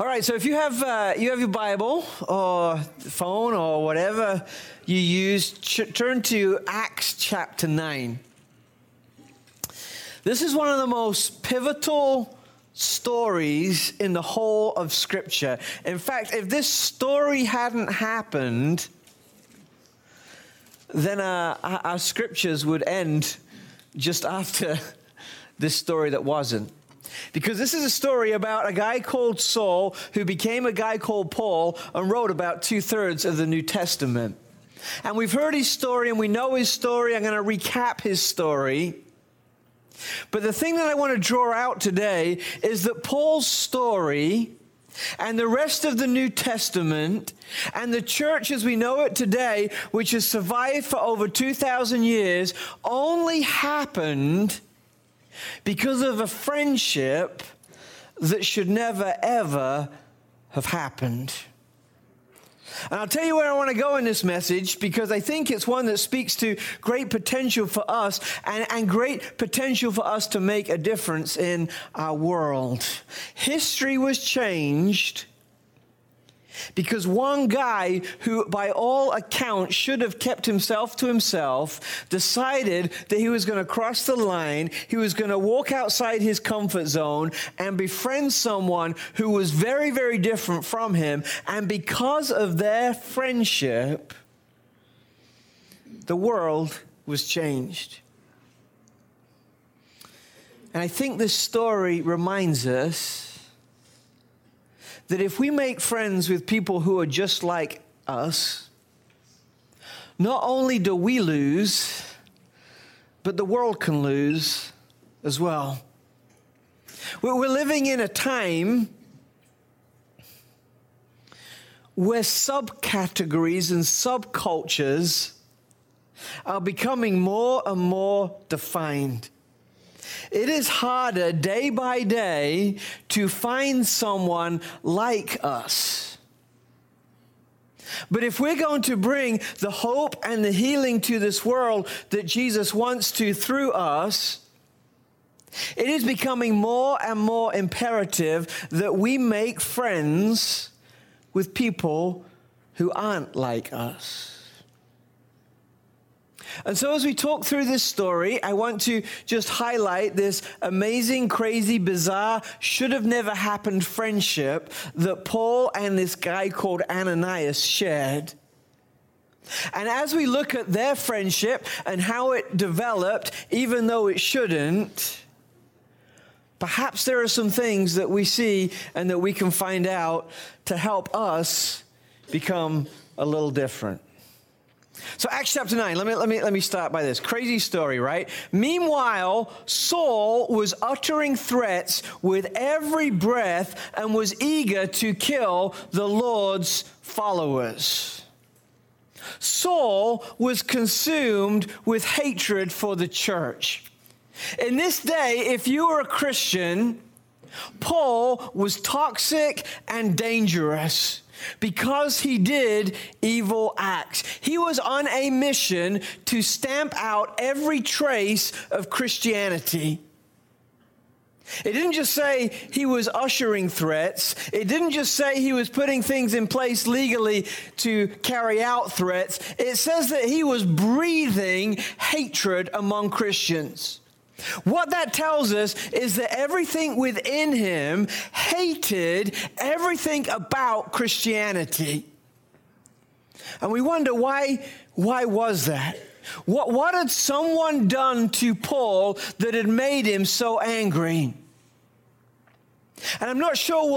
All right, so if you have your Bible or phone or whatever you use, turn to Acts chapter 9. This is one of the most pivotal stories in the whole of Scripture. In fact, if this story hadn't happened, then our Scriptures would end just after this story that wasn't. Because this is a story about a guy called Saul who became a guy called Paul and wrote about 2/3 of the New Testament. And we've heard his story and we know his story. I'm going to recap his story. But the thing that I want to draw out today is that Paul's story and the rest of the New Testament and the church as we know it today, which has survived for over 2,000 years, only happened because of a friendship that should never, ever have happened. And I'll tell you where I want to go in this message, because I think it's one that speaks to great potential for us and great potential for us to make a difference in our world. History was changed because one guy who, by all accounts, should have kept himself to himself, decided that he was going to cross the line, he was going to walk outside his comfort zone and befriend someone who was very, very different from him. And because of their friendship, the world was changed. And I think this story reminds us that if we make friends with people who are just like us, not only do we lose, but the world can lose as well. We're living in a time where subcategories and subcultures are becoming more and more defined. It is harder day by day to find someone like us. But if we're going to bring the hope and the healing to this world that Jesus wants to through us, it is becoming more and more imperative that we make friends with people who aren't like us. And so as we talk through this story, I want to just highlight this amazing, crazy, bizarre, should have never happened friendship that Paul and this guy called Ananias shared. And as we look at their friendship and how it developed, even though it shouldn't, perhaps there are some things that we see and that we can find out to help us become a little different. So Acts chapter 9, let me start by this. Crazy story, right? Meanwhile, Saul was uttering threats with every breath and was eager to kill the Lord's followers. Saul was consumed with hatred for the church. In this day, if you were a Christian, Paul was toxic and dangerous, because he did evil acts. He was on a mission to stamp out every trace of Christianity. It didn't just say he was ushering threats. It didn't just say he was putting things in place legally to carry out threats. It says that he was breathing hatred among Christians. What that tells us is that everything within him hated everything about Christianity. And we wonder, why was that? What had someone done to Paul that had made him so angry? And I'm not sure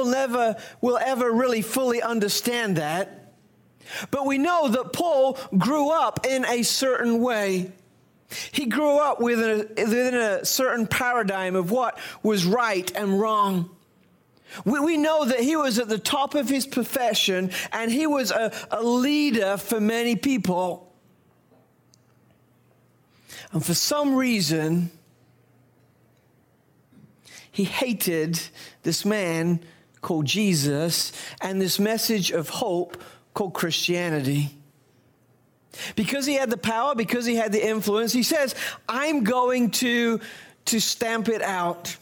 we'll ever really fully understand that. But we know that Paul grew up in a certain way. He grew up within a certain paradigm of what was right and wrong. We know that he was at the top of his profession and he was a leader for many people. And for some reason, he hated this man called Jesus and this message of hope called Christianity. Because he had the power, because he had the influence, he says, I'm going to stamp it out.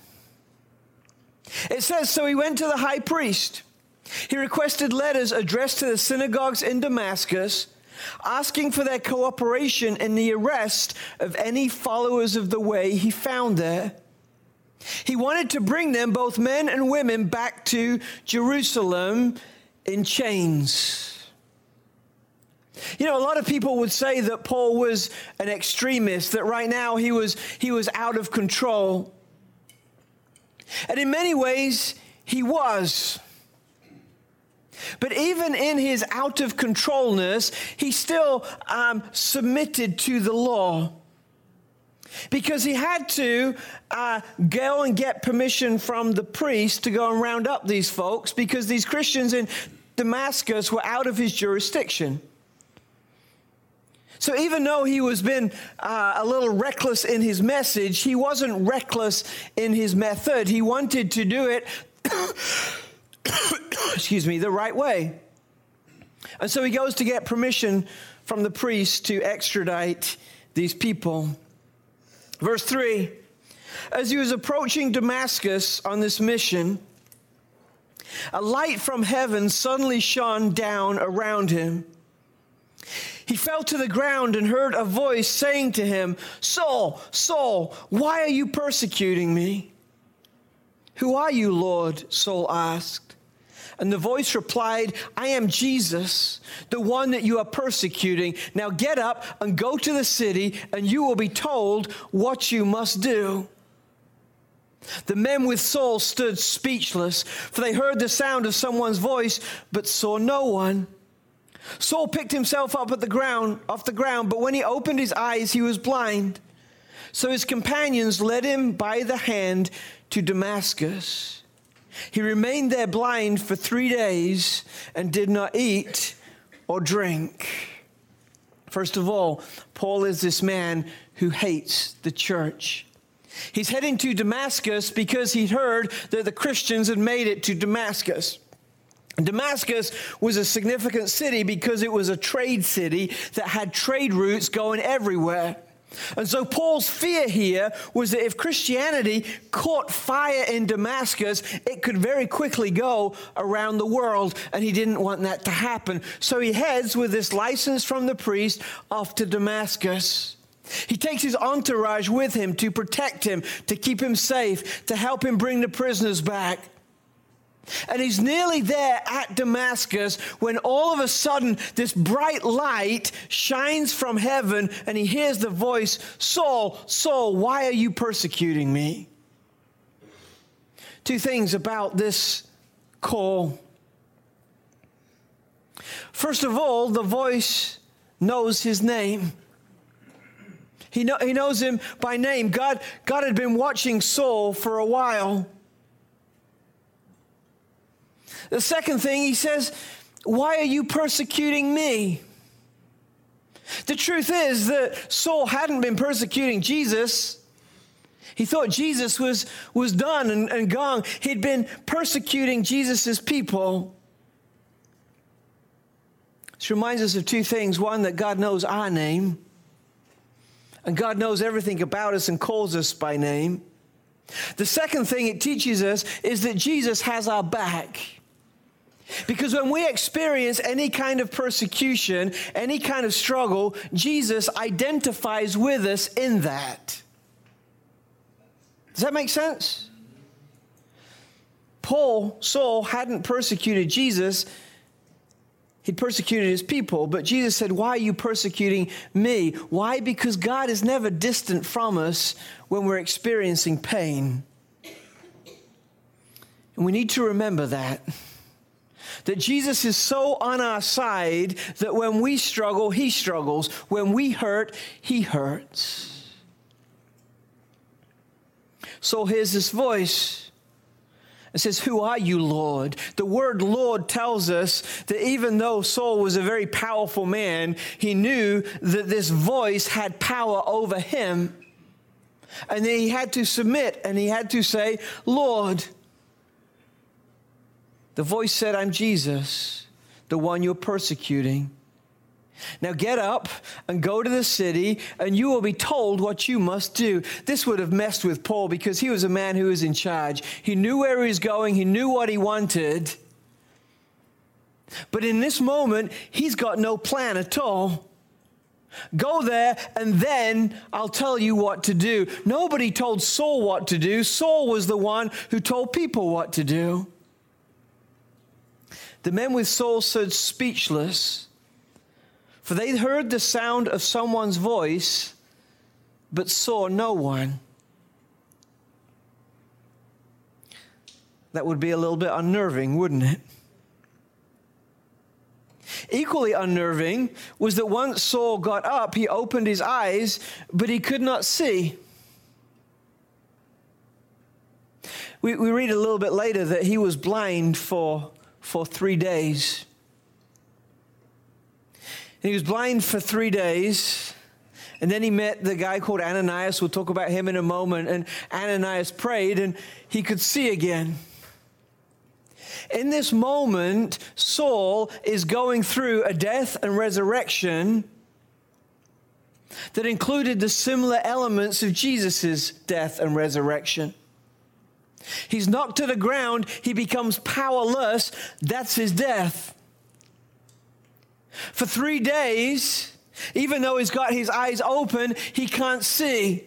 It says, so he went to the high priest He requested letters addressed to the synagogues in Damascus, asking for their cooperation in the arrest of any followers of the way he found there. He wanted to bring them, both men and women, back to Jerusalem in chains. You know, a lot of people would say that Paul was an extremist, that right now he was out of control. And in many ways, he was. But even in his out-of-controlness, he still submitted to the law, because he had to go and get permission from the priest to go and round up these folks, because these Christians in Damascus were out of his jurisdiction. So even though he was been a little reckless in his message, he wasn't reckless in his method. He wanted to do it the right way. And so he goes to get permission from the priest to extradite these people. Verse 3, as he was approaching Damascus on this mission, a light from heaven suddenly shone down around him. He fell to the ground and heard a voice saying to him, "Saul, Saul, why are you persecuting me?" "Who are you, Lord?" Saul asked. And the voice replied, "I am Jesus, the one that you are persecuting. Now get up and go to the city, and you will be told what you must do." The men with Saul stood speechless, for they heard the sound of someone's voice, but saw no one. Saul picked himself up off the ground, but when he opened his eyes, he was blind. So his companions led him by the hand to Damascus. He remained there blind for 3 days and did not eat or drink. First of all, Paul is this man who hates the church. He's heading to Damascus because he heard that the Christians had made it to Damascus. Damascus was a significant city because it was a trade city that had trade routes going everywhere. And so Paul's fear here was that if Christianity caught fire in Damascus, it could very quickly go around the world, and he didn't want that to happen. So he heads with this license from the priest off to Damascus. He takes his entourage with him to protect him, to keep him safe, to help him bring the prisoners back. And he's nearly there at Damascus when all of a sudden this bright light shines from heaven and he hears the voice, "Saul, Saul, why are you persecuting me?" Two things about this call. First of all, the voice knows his name. He knows him by name. God had been watching Saul for a while. The second thing, he says, "Why are you persecuting me?" The truth is that Saul hadn't been persecuting Jesus. He thought Jesus was done and gone. He'd been persecuting Jesus' people. This reminds us of two things. One, that God knows our name, and God knows everything about us and calls us by name. The second thing it teaches us is that Jesus has our back. Because when we experience any kind of persecution, any kind of struggle, Jesus identifies with us in that. Does that make sense? Saul hadn't persecuted Jesus. He'd persecuted his people. But Jesus said, "Why are you persecuting me?" Why? Because God is never distant from us when we're experiencing pain. And we need to remember that. That Jesus is so on our side that when we struggle, he struggles. When we hurt, he hurts. So here's this voice. It says, "Who are you, Lord?" The word Lord tells us that even though Saul was a very powerful man, he knew that this voice had power over him. And then he had to submit and he had to say, "Lord." The voice said, "I'm Jesus, the one you're persecuting. Now get up and go to the city, and you will be told what you must do." This would have messed with Paul because he was a man who was in charge. He knew where he was going. He knew what he wanted. But in this moment, he's got no plan at all. Go there, and then I'll tell you what to do. Nobody told Saul what to do. Saul was the one who told people what to do. The men with Saul stood speechless, for they heard the sound of someone's voice, but saw no one. That would be a little bit unnerving, wouldn't it? Equally unnerving was that once Saul got up, he opened his eyes, but he could not see. We read a little bit later that he was blind for 3 days. And he was blind for 3 days, and then he met the guy called Ananias. We'll talk about him in a moment. And Ananias prayed, and he could see again. In this moment, Saul is going through a death and resurrection that included the similar elements of Jesus' death and resurrection. He's knocked to the ground. He becomes powerless. That's his death. For 3 days, even though he's got his eyes open, he can't see.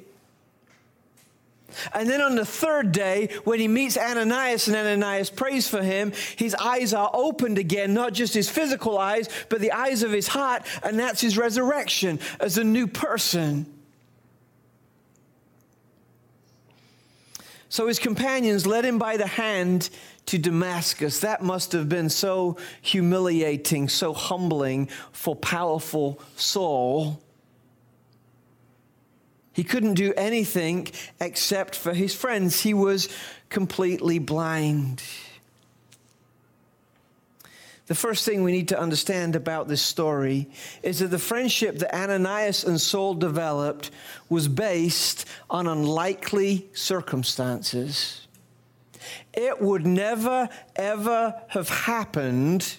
And then on the third day, when he meets Ananias and Ananias prays for him, his eyes are opened again, not just his physical eyes, but the eyes of his heart, and that's his resurrection as a new person. So his companions led him by the hand to Damascus. That must have been so humiliating, so humbling for powerful Saul. He couldn't do anything except for his friends. He was completely blind. The first thing we need to understand about this story is that the friendship that Ananias and Saul developed was based on unlikely circumstances. It would never, ever have happened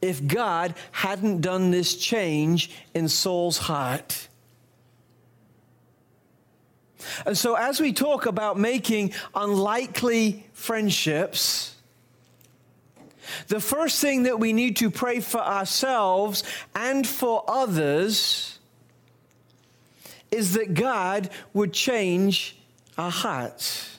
if God hadn't done this change in Saul's heart. And so as we talk about making unlikely friendships, the first thing that we need to pray for ourselves and for others is that God would change our hearts.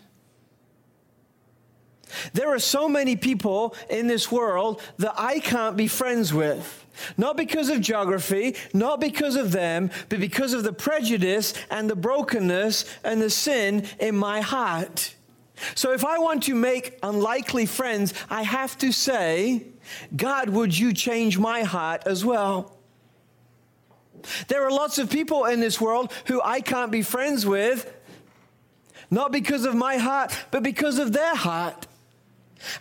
There are so many people in this world that I can't be friends with. Not because of geography, not because of them, but because of the prejudice and the brokenness and the sin in my heart. So if I want to make unlikely friends, I have to say, God, would you change my heart as well? There are lots of people in this world who I can't be friends with, not because of my heart, but because of their heart.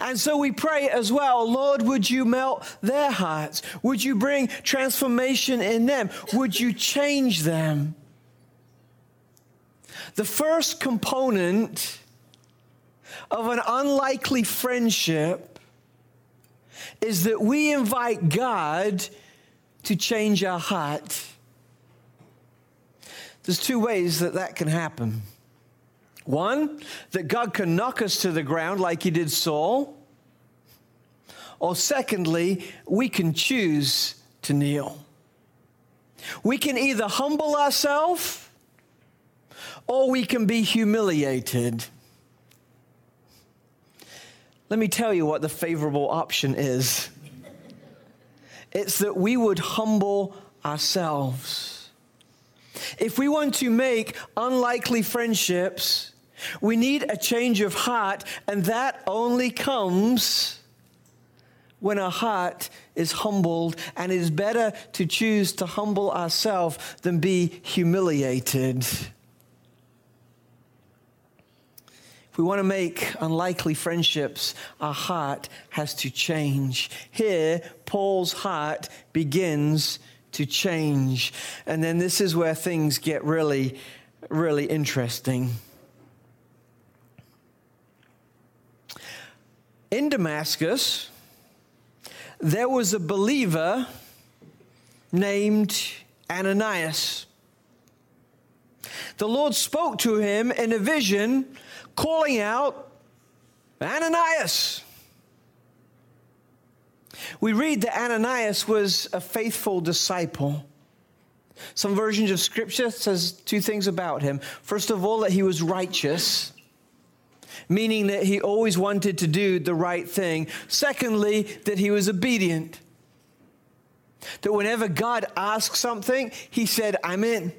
And so we pray as well, Lord, would you melt their hearts? Would you bring transformation in them? Would you change them? The first component of an unlikely friendship is that we invite God to change our heart. There's two ways that can happen. One, that God can knock us to the ground like he did Saul. Or secondly, we can choose to kneel. We can either humble ourselves or we can be humiliated. Let me tell you what the favorable option is. It's that we would humble ourselves. If we want to make unlikely friendships, we need a change of heart, and that only comes when our heart is humbled, and it is better to choose to humble ourselves than be humiliated. If we want to make unlikely friendships, our heart has to change. Here, Paul's heart begins to change. And then this is where things get really, really interesting. In Damascus, there was a believer named Ananias. The Lord spoke to him in a vision, calling out, Ananias. we read that Ananias was a faithful disciple. Some versions of Scripture says two things about him. First of all, that he was righteous, meaning that he always wanted to do the right thing. Secondly, that he was obedient. That whenever God asked something, he said, I'm in.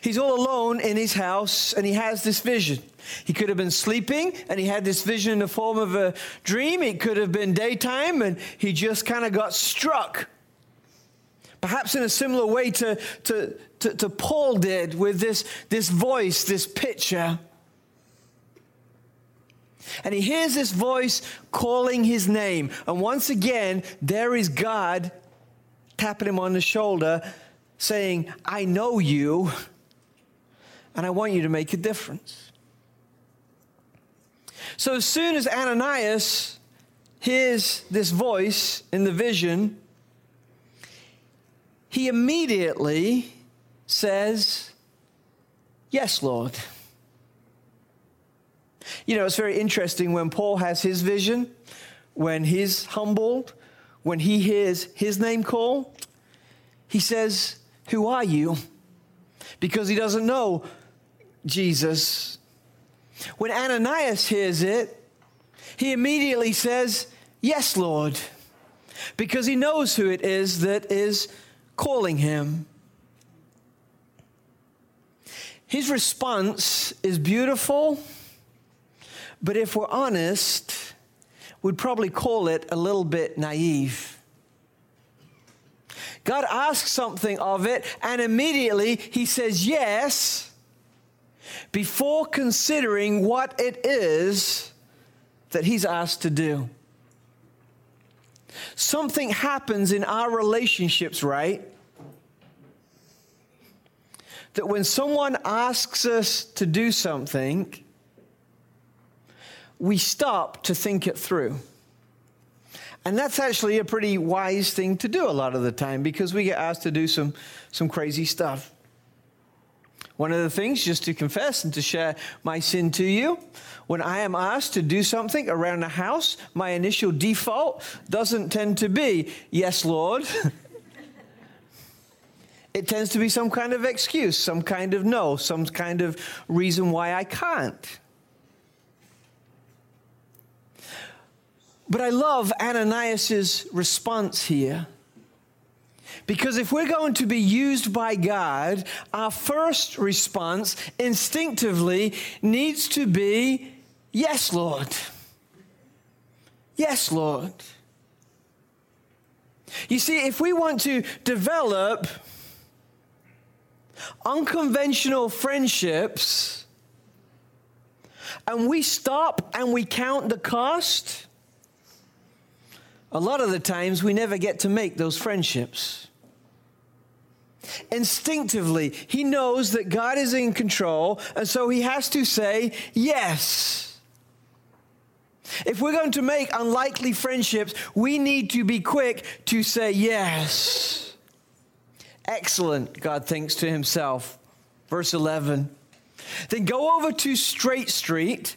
He's all alone in his house, and he has this vision. He could have been sleeping, and he had this vision in the form of a dream. It could have been daytime, and he just kind of got struck. Perhaps in a similar way to Paul did with this voice, this picture. And he hears this voice calling his name. And once again, there is God tapping him on the shoulder, saying, I know you, and I want you to make a difference. So as soon as Ananias hears this voice in the vision, he immediately says, yes, Lord. You know, it's very interesting when Paul has his vision, when he's humbled, when he hears his name call, he says, who are you? Because he doesn't know Jesus. When Ananias hears it, he immediately says, yes, Lord, because he knows who it is that is calling him. His response is beautiful, but if we're honest, we'd probably call it a little bit naive. God asks something of it, and immediately he says yes, before considering what it is that he's asked to do. Something happens in our relationships, right? That when someone asks us to do something, we stop to think it through. And that's actually a pretty wise thing to do a lot of the time, because we get asked to do some crazy stuff. One of the things, just to confess and to share my sin to you, when I am asked to do something around the house, my initial default doesn't tend to be, yes, Lord. It tends to be some kind of excuse, some kind of no, some kind of reason why I can't. But I love Ananias' response here. Because if we're going to be used by God, our first response instinctively needs to be, yes, Lord. Yes, Lord. You see, if we want to develop unconventional friendships, and we stop and we count the cost, a lot of the times, we never get to make those friendships. Instinctively, he knows that God is in control, and so he has to say yes. If we're going to make unlikely friendships, we need to be quick to say yes. Excellent, God thinks to himself. Verse 11. Then go over to Straight Street.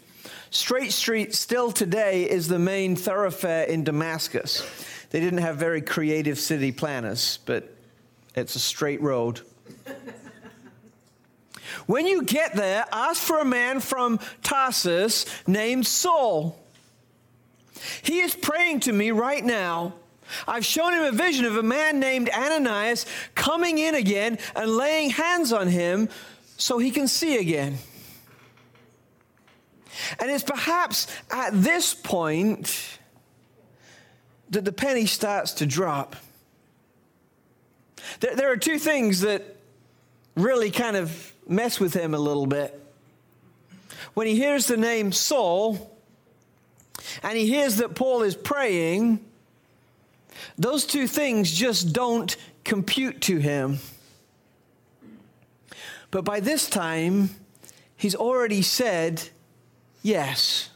Straight Street still today is the main thoroughfare in Damascus. They didn't have very creative city planners, but it's a straight road. When you get there, ask for a man from Tarsus named Saul. He is praying to me right now. I've shown him a vision of a man named Ananias coming in again and laying hands on him so he can see again. And it's perhaps at this point that the penny starts to drop. There are two things that really kind of mess with him a little bit. When he hears the name Saul, and he hears that Paul is praying, those two things just don't compute to him. But by this time, he's already said yes.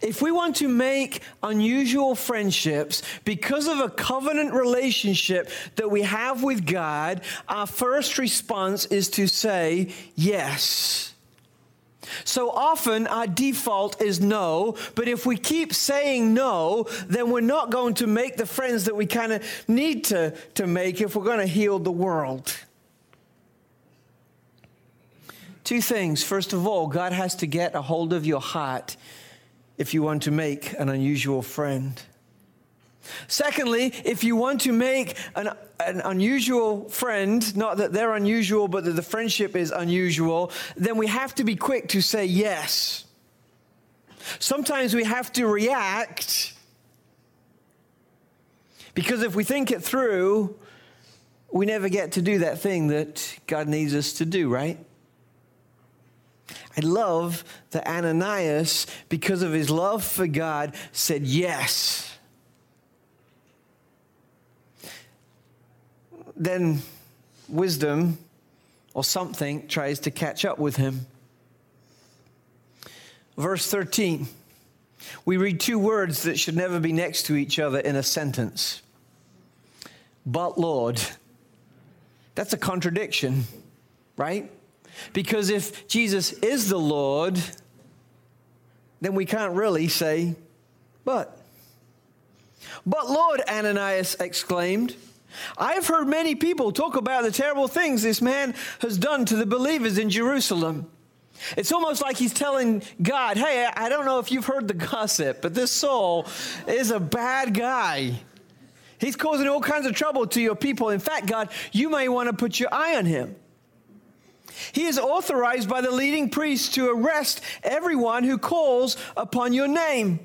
If we want to make unusual friendships because of a covenant relationship that we have with God, our first response is to say yes. So often our default is no, but if we keep saying no, then we're not going to make the friends that we kind of need to make if we're going to heal the world. Two things. First of all, God has to get a hold of your heart if you want to make an unusual friend. Secondly, if you want to make an unusual friend, not that they're unusual, but that the friendship is unusual, then we have to be quick to say yes. Sometimes we have to react, because if we think it through, we never get to do that thing that God needs us to do, right? I love that Ananias, because of his love for God, said yes. Then wisdom or something tries to catch up with him. Verse 13, we read two words that should never be next to each other in a sentence. But Lord. That's a contradiction, right? Because if Jesus is the Lord, then we can't really say, but. But Lord, Ananias exclaimed, I've heard many people talk about the terrible things this man has done to the believers in Jerusalem. It's almost like he's telling God, hey, I don't know if you've heard the gossip, but this Saul is a bad guy. He's causing all kinds of trouble to your people. In fact, God, you may want to put your eye on him. He is authorized by the leading priests to arrest everyone who calls upon your name.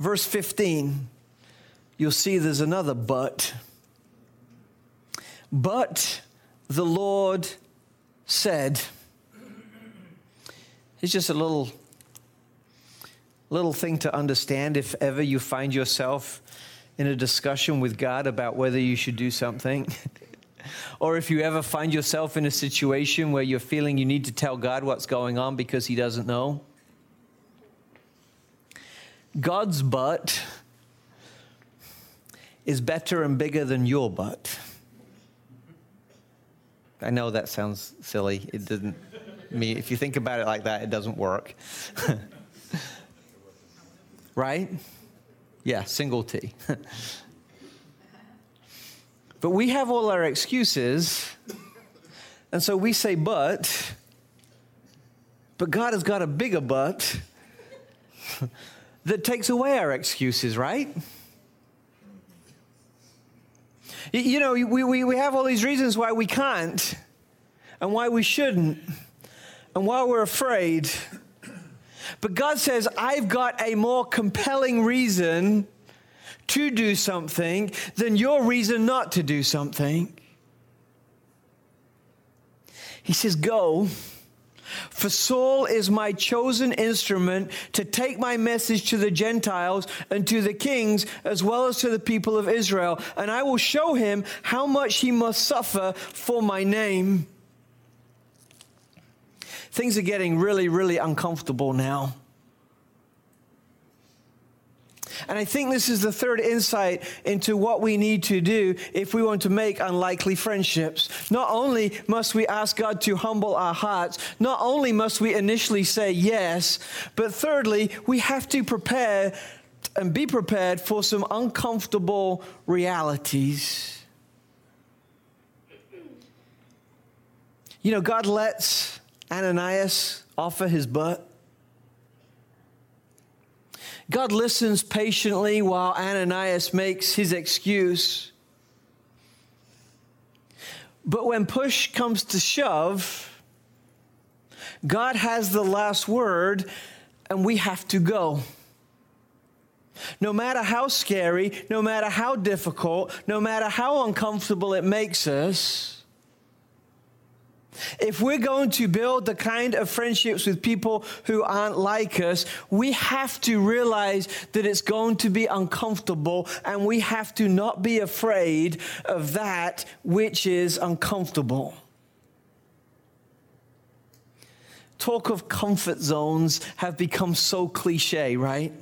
Verse 15. You'll see there's another but. But the Lord said. It's just a little thing to understand if ever you find yourself in a discussion with God about whether you should do something. Or if you ever find yourself in a situation where you're feeling you need to tell God what's going on because he doesn't know. God's but is better and bigger than your butt. I know that sounds silly. It doesn't mean, if you think about it like that, it doesn't work. Right? Yeah, single T. But we have all our excuses, and so we say but God has got a bigger but that takes away our excuses, right? You know, we have all these reasons why we can't and why we shouldn't and why we're afraid. But God says, I've got a more compelling reason to do something than your reason not to do something. He says, go, for Saul is my chosen instrument to take my message to the Gentiles and to the kings as well as to the people of Israel. And I will show him how much he must suffer for my name. Things are getting really, really uncomfortable now. And I think this is the third insight into what we need to do if we want to make unlikely friendships. Not only must we ask God to humble our hearts, not only must we initially say yes, but thirdly, we have to prepare and be prepared for some uncomfortable realities. You know, God lets Ananias offer his butt. God listens patiently while Ananias makes his excuse. But when push comes to shove, God has the last word, and we have to go. No matter how scary, no matter how difficult, no matter how uncomfortable it makes us, if we're going to build the kind of friendships with people who aren't like us, we have to realize that it's going to be uncomfortable, and we have to not be afraid of that which is uncomfortable. Talk of comfort zones have become so cliche, right?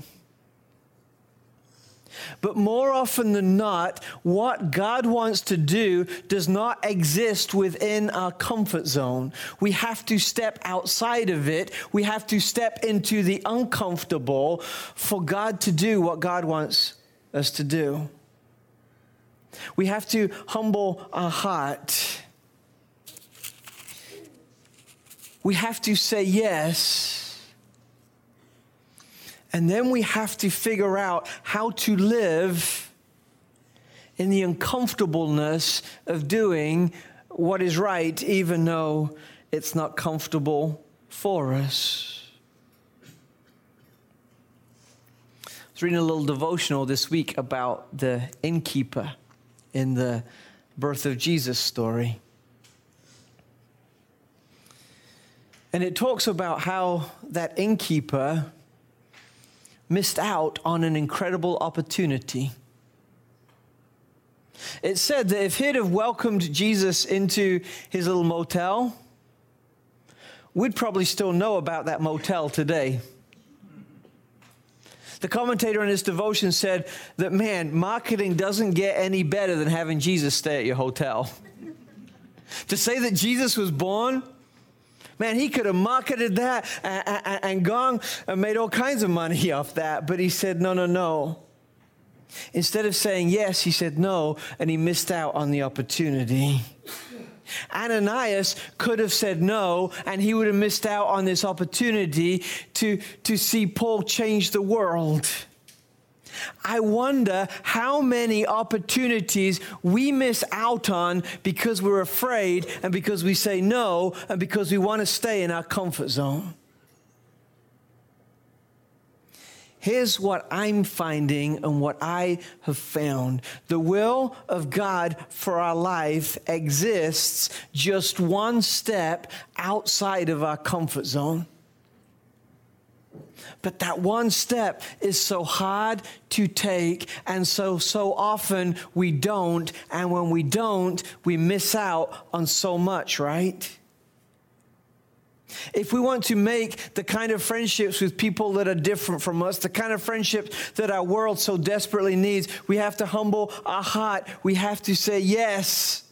But more often than not, what God wants to do does not exist within our comfort zone. We have to step outside of it. We have to step into the uncomfortable for God to do what God wants us to do. We have to humble our heart. We have to say yes. And then we have to figure out how to live in the uncomfortableness of doing what is right, even though it's not comfortable for us. I was reading a little devotional this week about the innkeeper in the birth of Jesus story. And it talks about how that innkeeper missed out on an incredible opportunity. It said that if he'd have welcomed Jesus into his little motel, we'd probably still know about that motel today. The commentator in his devotion said that, man, marketing doesn't get any better than having Jesus stay at your hotel. To say that Jesus was born, man, he could have marketed that and gone and made all kinds of money off that. But he said, no. Instead of saying yes, he said no, and he missed out on the opportunity. Ananias could have said no, and he would have missed out on this opportunity to see Paul change the world. I wonder how many opportunities we miss out on because we're afraid and because we say no and because we want to stay in our comfort zone. Here's what I'm finding and what I have found. The will of God for our life exists just one step outside of our comfort zone. But that one step is so hard to take, and so often we don't, and when we don't, we miss out on so much, right? If we want to make the kind of friendships with people that are different from us, the kind of friendships that our world so desperately needs, we have to humble our heart. We have to say yes.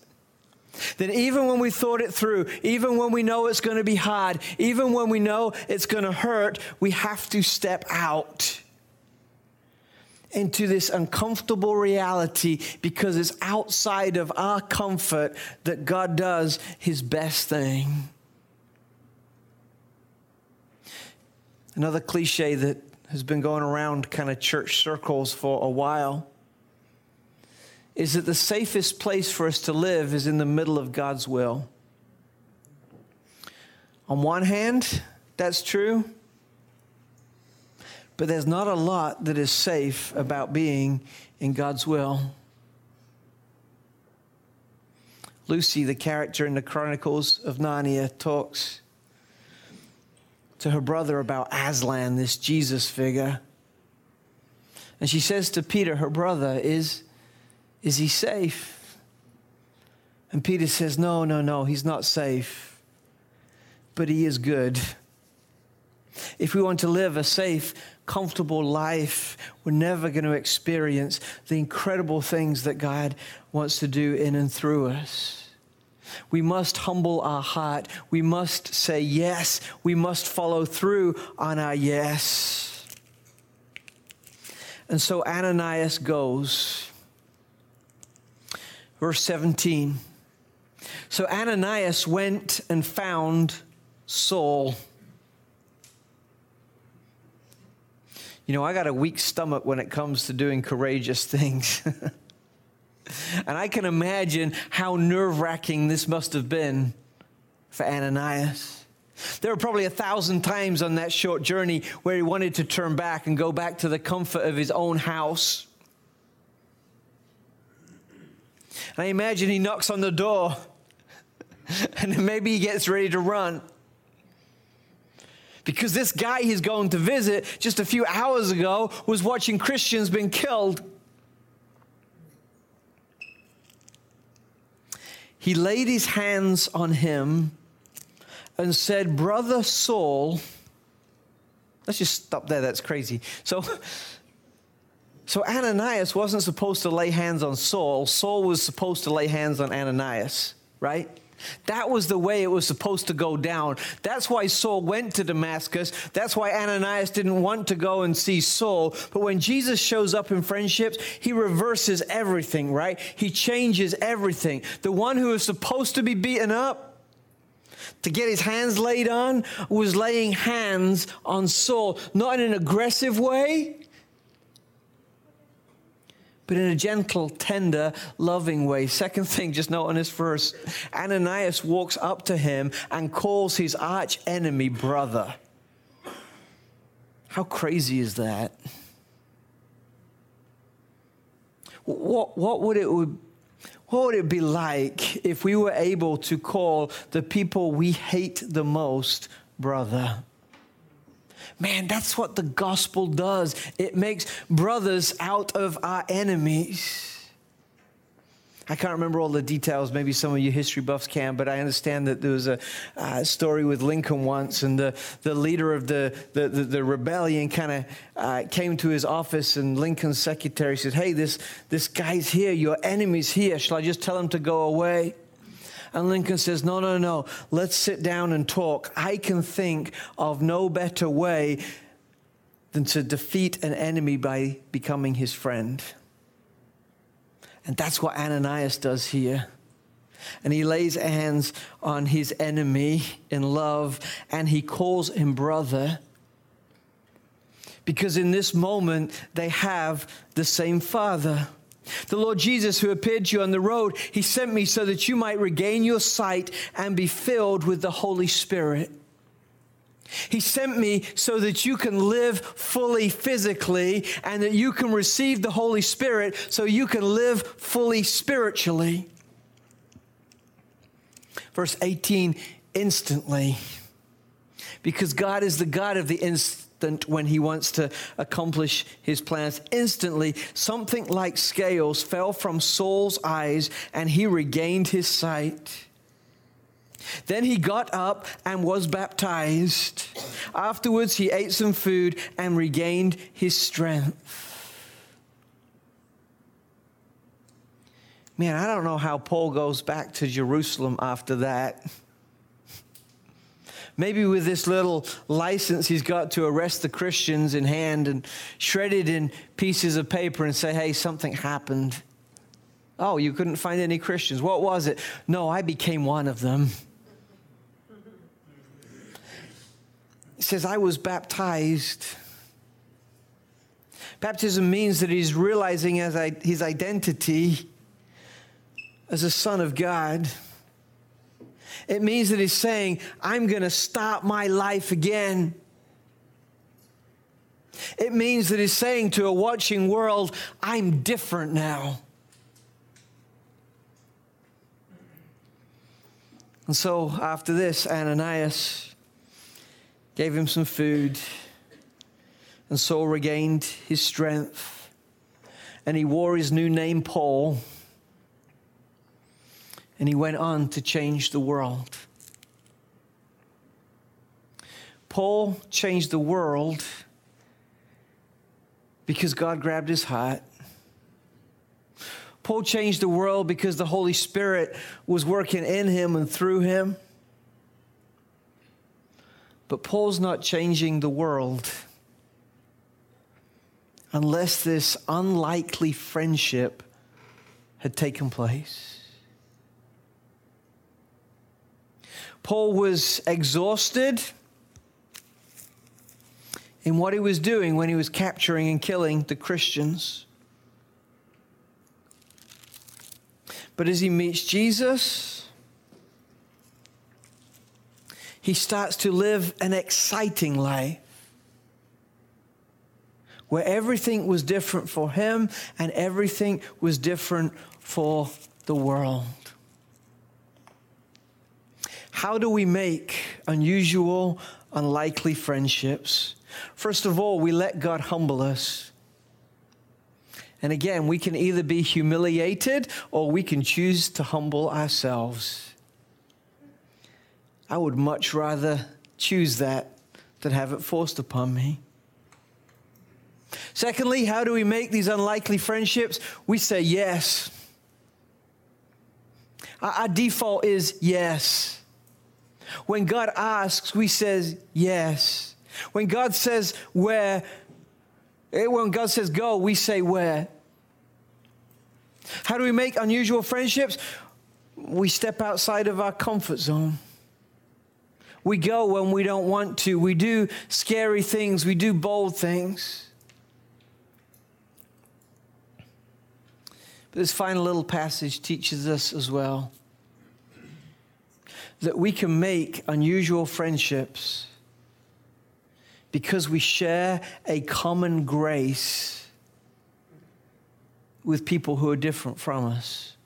That even when we thought it through, even when we know it's going to be hard, even when we know it's going to hurt, we have to step out into this uncomfortable reality because it's outside of our comfort that God does his best thing. Another cliche that has been going around kind of church circles for a while is that the safest place for us to live is in the middle of God's will. On one hand, that's true, but there's not a lot that is safe about being in God's will. Lucy, the character in the Chronicles of Narnia, talks to her brother about Aslan, this Jesus figure. And she says to Peter, her brother, Is he safe? And Peter says, no, he's not safe, but he is good. If we want to live a safe, comfortable life, we're never going to experience the incredible things that God wants to do in and through us. We must humble our heart. We must say yes. We must follow through on our yes. And so Ananias goes. Verse 17, so Ananias went and found Saul. You know, I got a weak stomach when it comes to doing courageous things. And I can imagine how nerve-wracking this must have been for Ananias. There were probably 1,000 times on that short journey where he wanted to turn back and go back to the comfort of his own house. I imagine he knocks on the door and maybe he gets ready to run because this guy he's going to visit just a few hours ago was watching Christians being killed. He laid his hands on him and said, "Brother Saul," let's just stop there. That's crazy. So So Ananias wasn't supposed to lay hands on Saul. Saul was supposed to lay hands on Ananias, right? That was the way it was supposed to go down. That's why Saul went to Damascus. That's why Ananias didn't want to go and see Saul. But when Jesus shows up in friendships, he reverses everything, right? He changes everything. The one who is supposed to be beaten up, to get his hands laid on, was laying hands on Saul, not in an aggressive way, but in a gentle, tender, loving way. Second thing, just note on this verse, Ananias walks up to him and calls his arch enemy brother. How crazy is that? What would it be like if we were able to call the people we hate the most brother? Man, that's what the gospel does. It makes brothers out of our enemies. I can't remember all the details. Maybe some of you history buffs can, but I understand that there was a story with Lincoln once, and the leader of the rebellion kind of came to his office, and Lincoln's secretary said, "Hey, this guy's here. Your enemy's here. Shall I just tell him to go away?" And Lincoln says, no, let's sit down and talk. I can think of no better way than to defeat an enemy by becoming his friend. And that's what Ananias does here. And he lays hands on his enemy in love, and he calls him brother, because in this moment they have the same father. The Lord Jesus, who appeared to you on the road, he sent me so that you might regain your sight and be filled with the Holy Spirit. He sent me so that you can live fully physically, and that you can receive the Holy Spirit so you can live fully spiritually. Verse 18, instantly. Because God is the God of the instant. When he wants to accomplish his plans, instantly something like scales fell from Saul's eyes and he regained his sight. Then he got up and was baptized. Afterwards, he ate some food and regained his strength. Man, I don't know how Paul goes back to Jerusalem after that. Maybe with this little license he's got to arrest the Christians in hand and shred it in pieces of paper and say, hey, something happened. Oh, you couldn't find any Christians. What was it? No, I became one of them. It says, I was baptized. Baptism means that he's realizing his identity as a son of God. It means that he's saying, I'm going to start my life again. It means that he's saying to a watching world, I'm different now. And so after this, Ananias gave him some food, and Saul regained his strength, and he wore his new name, Paul. And he went on to change the world. Paul changed the world because God grabbed his heart. Paul changed the world because the Holy Spirit was working in him and through him. But Paul's not changing the world unless this unlikely friendship had taken place. Paul was exhausted in what he was doing when he was capturing and killing the Christians. But as he meets Jesus, he starts to live an exciting life where everything was different for him and everything was different for the world. How do we make unusual, unlikely friendships? First of all, we let God humble us. And again, we can either be humiliated or we can choose to humble ourselves. I would much rather choose that than have it forced upon me. Secondly, how do we make these unlikely friendships? We say yes. Our default is yes. When God asks, we say yes. When God says where, when God says go, we say where. How do we make unusual friendships? We step outside of our comfort zone. We go when we don't want to. We do scary things. We do bold things. But this final little passage teaches us as well that we can make unusual friendships because we share a common grace with people who are different from us.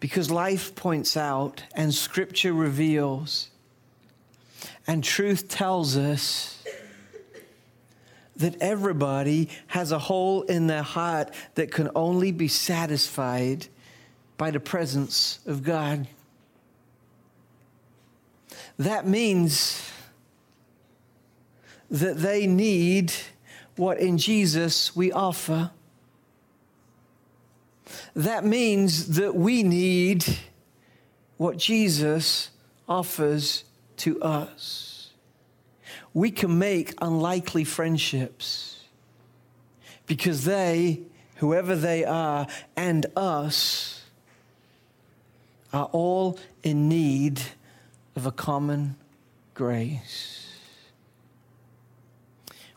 Because life points out and Scripture reveals and truth tells us that everybody has a hole in their heart that can only be satisfied by the presence of God. That means that they need what in Jesus we offer. That means that we need what Jesus offers to us. We can make unlikely friendships because they, whoever they are, and us are all in need of a common grace.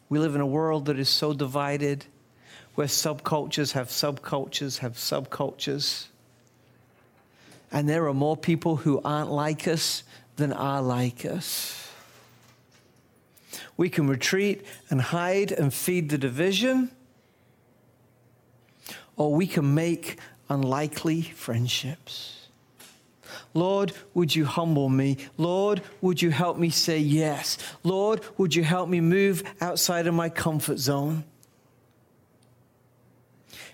We live in a world that is so divided, where subcultures have subcultures have subcultures. And there are more people who aren't like us than are like us. We can retreat and hide and feed the division, or we can make unlikely friendships. Lord, would you humble me? Lord, would you help me say yes? Lord, would you help me move outside of my comfort zone?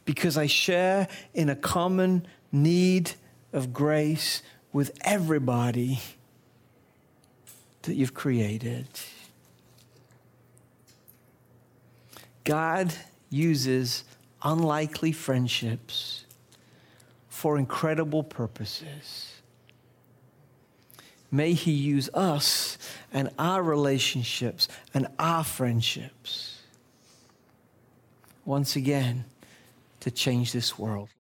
Because I share in a common need of grace with everybody that you've created. God uses unlikely friendships for incredible purposes. May He use us and our relationships and our friendships once again to change this world.